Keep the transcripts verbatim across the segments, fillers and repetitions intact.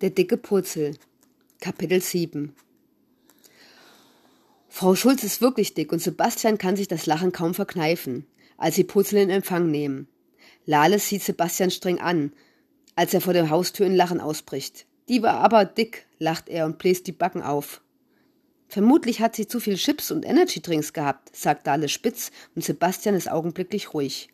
Der dicke Purzel, Kapitel sieben. Frau Schulz ist wirklich dick und Sebastian kann sich das Lachen kaum verkneifen, als sie Purzel in Empfang nehmen. Lale sieht Sebastian streng an, als er vor der Haustür in Lachen ausbricht. Die war aber dick, lacht er und bläst die Backen auf. Vermutlich hat sie zu viel Chips und Energydrinks gehabt, sagt Lale spitz und Sebastian ist augenblicklich ruhig.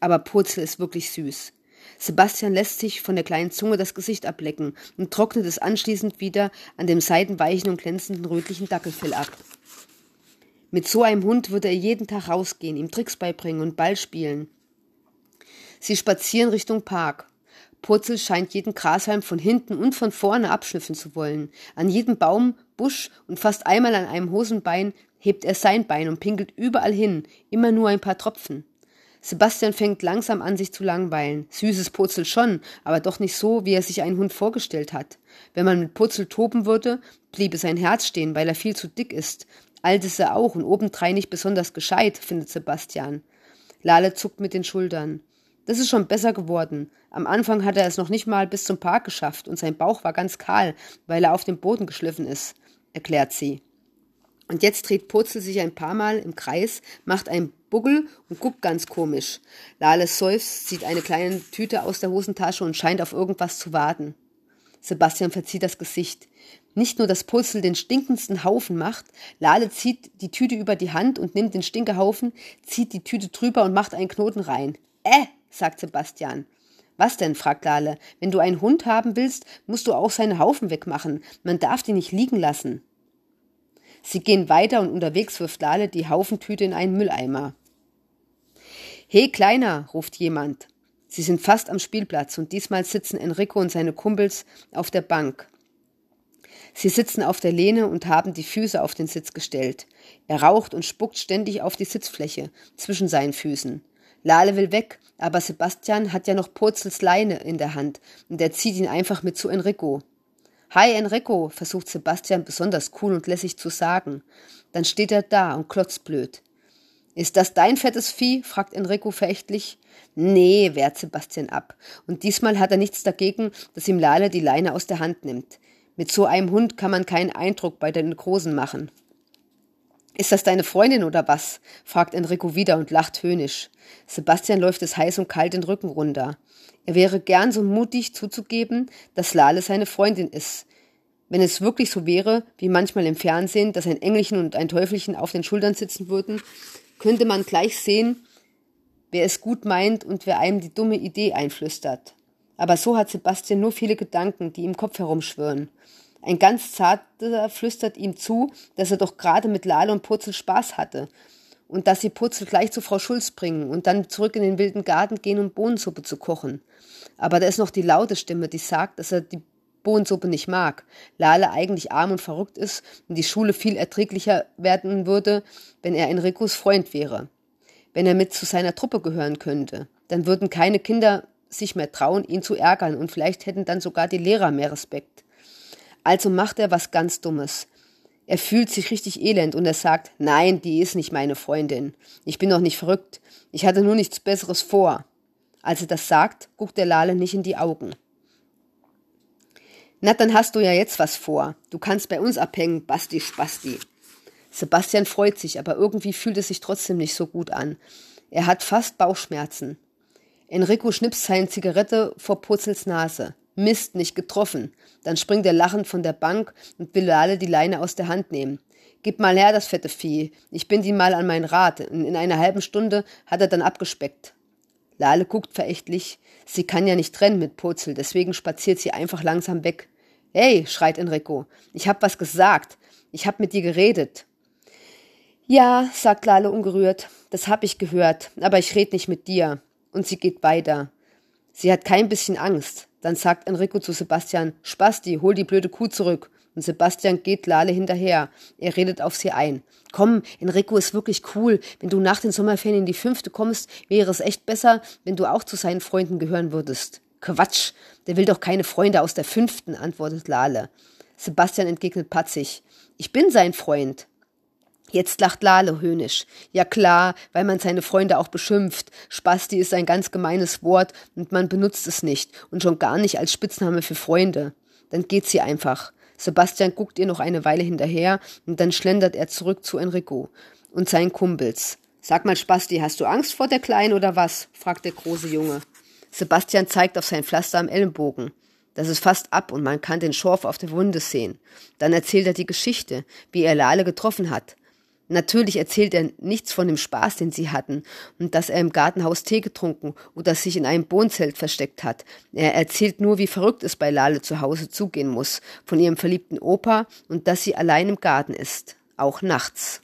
Aber Purzel ist wirklich süß. Sebastian lässt sich von der kleinen Zunge das Gesicht ablecken und trocknet es anschließend wieder an dem seidenweichen und glänzenden rötlichen Dackelfell ab. Mit so einem Hund würde er jeden Tag rausgehen, ihm Tricks beibringen und Ball spielen. Sie spazieren Richtung Park. Purzel scheint jeden Grashalm von hinten und von vorne abschnüffeln zu wollen. An jedem Baum, Busch und fast einmal an einem Hosenbein hebt er sein Bein und pinkelt überall hin, immer nur ein paar Tropfen. Sebastian fängt langsam an, sich zu langweilen. Süßes Purzel schon, aber doch nicht so, wie er sich einen Hund vorgestellt hat. Wenn man mit Purzel toben würde, bliebe sein Herz stehen, weil er viel zu dick ist. Alt ist er auch und obendrein nicht besonders gescheit, findet Sebastian. Lale zuckt mit den Schultern. Das ist schon besser geworden. Am Anfang hat er es noch nicht mal bis zum Park geschafft und sein Bauch war ganz kahl, weil er auf dem Boden geschliffen ist, erklärt sie. Und jetzt dreht Purzel sich ein paar Mal im Kreis, macht einen Buckel und guckt ganz komisch. Lale seufzt, zieht eine kleine Tüte aus der Hosentasche und scheint auf irgendwas zu warten. Sebastian verzieht das Gesicht. Nicht nur, dass Purzel den stinkendsten Haufen macht, Lale zieht die Tüte über die Hand und nimmt den Stinkehaufen, zieht die Tüte drüber und macht einen Knoten rein. Äh, sagt Sebastian. Was denn, fragt Lale. Wenn du einen Hund haben willst, musst du auch seine Haufen wegmachen. Man darf die nicht liegen lassen. Sie gehen weiter und unterwegs wirft Lale die Haufentüte in einen Mülleimer. »He, Kleiner«, ruft jemand. Sie sind fast am Spielplatz und diesmal sitzen Enrico und seine Kumpels auf der Bank. Sie sitzen auf der Lehne und haben die Füße auf den Sitz gestellt. Er raucht und spuckt ständig auf die Sitzfläche zwischen seinen Füßen. Lale will weg, aber Sebastian hat ja noch Purzels Leine in der Hand und er zieht ihn einfach mit zu Enrico. »Hi, Enrico«, versucht Sebastian besonders cool und lässig zu sagen. Dann steht er da und klotzt blöd. »Ist das dein fettes Vieh?« fragt Enrico verächtlich. »Nee«, wehrt Sebastian ab. Und diesmal hat er nichts dagegen, dass ihm Lale die Leine aus der Hand nimmt. Mit so einem Hund kann man keinen Eindruck bei den Großen machen. »Ist das deine Freundin oder was?« fragt Enrico wieder und lacht höhnisch. Sebastian läuft es heiß und kalt den Rücken runter. Er wäre gern so mutig zuzugeben, dass Lale seine Freundin ist. Wenn es wirklich so wäre, wie manchmal im Fernsehen, dass ein Engelchen und ein Teufelchen auf den Schultern sitzen würden, könnte man gleich sehen, wer es gut meint und wer einem die dumme Idee einflüstert. Aber so hat Sebastian nur viele Gedanken, die im Kopf herumschwirren. Ein ganz zarter flüstert ihm zu, dass er doch gerade mit Lale und Purzel Spaß hatte. Und dass sie Purzel gleich zu Frau Schulz bringen und dann zurück in den wilden Garten gehen, um Bohnensuppe zu kochen. Aber da ist noch die laute Stimme, die sagt, dass er die Bohnensuppe nicht mag. Lale eigentlich arm und verrückt ist und die Schule viel erträglicher werden würde, wenn er Enricos Freund wäre. Wenn er mit zu seiner Truppe gehören könnte, dann würden keine Kinder sich mehr trauen, ihn zu ärgern und vielleicht hätten dann sogar die Lehrer mehr Respekt. Also macht er was ganz Dummes. Er fühlt sich richtig elend und er sagt, nein, die ist nicht meine Freundin. Ich bin doch nicht verrückt. Ich hatte nur nichts Besseres vor. Als er das sagt, guckt der Lale nicht in die Augen. Na, dann hast du ja jetzt was vor. Du kannst bei uns abhängen, Basti Spasti. Sebastian freut sich, aber irgendwie fühlt es sich trotzdem nicht so gut an. Er hat fast Bauchschmerzen. Enrico schnipst seine Zigarette vor Purzels Nase. Mist, nicht getroffen. Dann springt er lachend von der Bank und will Lale die Leine aus der Hand nehmen. Gib mal her, das fette Vieh. Ich binde ihn mal an mein Rad. Und in einer halben Stunde hat er dann abgespeckt. Lale guckt verächtlich. Sie kann ja nicht trennen mit Purzel, deswegen spaziert sie einfach langsam weg. Hey, schreit Enrico. Ich hab was gesagt. Ich hab mit dir geredet. Ja, sagt Lale ungerührt. Das hab ich gehört. Aber ich red nicht mit dir. Und sie geht weiter. Sie hat kein bisschen Angst. Dann sagt Enrico zu Sebastian, Spasti, hol die blöde Kuh zurück. Und Sebastian geht Lale hinterher. Er redet auf sie ein. Komm, Enrico ist wirklich cool. Wenn du nach den Sommerferien in die fünfte kommst, wäre es echt besser, wenn du auch zu seinen Freunden gehören würdest. Quatsch, der will doch keine Freunde aus der fünften, antwortet Lale. Sebastian entgegnet patzig, ich bin sein Freund. Jetzt lacht Lale höhnisch. Ja klar, weil man seine Freunde auch beschimpft. Spasti ist ein ganz gemeines Wort und man benutzt es nicht und schon gar nicht als Spitzname für Freunde. Dann geht sie einfach. Sebastian guckt ihr noch eine Weile hinterher und dann schlendert er zurück zu Enrico und seinen Kumpels. »Sag mal, Spasti, hast du Angst vor der Kleinen oder was?« fragt der große Junge. Sebastian zeigt auf sein Pflaster am Ellenbogen. Das ist fast ab und man kann den Schorf auf der Wunde sehen. Dann erzählt er die Geschichte, wie er Lale getroffen hat. Natürlich erzählt er nichts von dem Spaß, den sie hatten und dass er im Gartenhaus Tee getrunken oder sich in einem Wohnzelt versteckt hat. Er erzählt nur, wie verrückt es bei Lale zu Hause zugehen muss, von ihrem verliebten Opa und dass sie allein im Garten ist, auch nachts.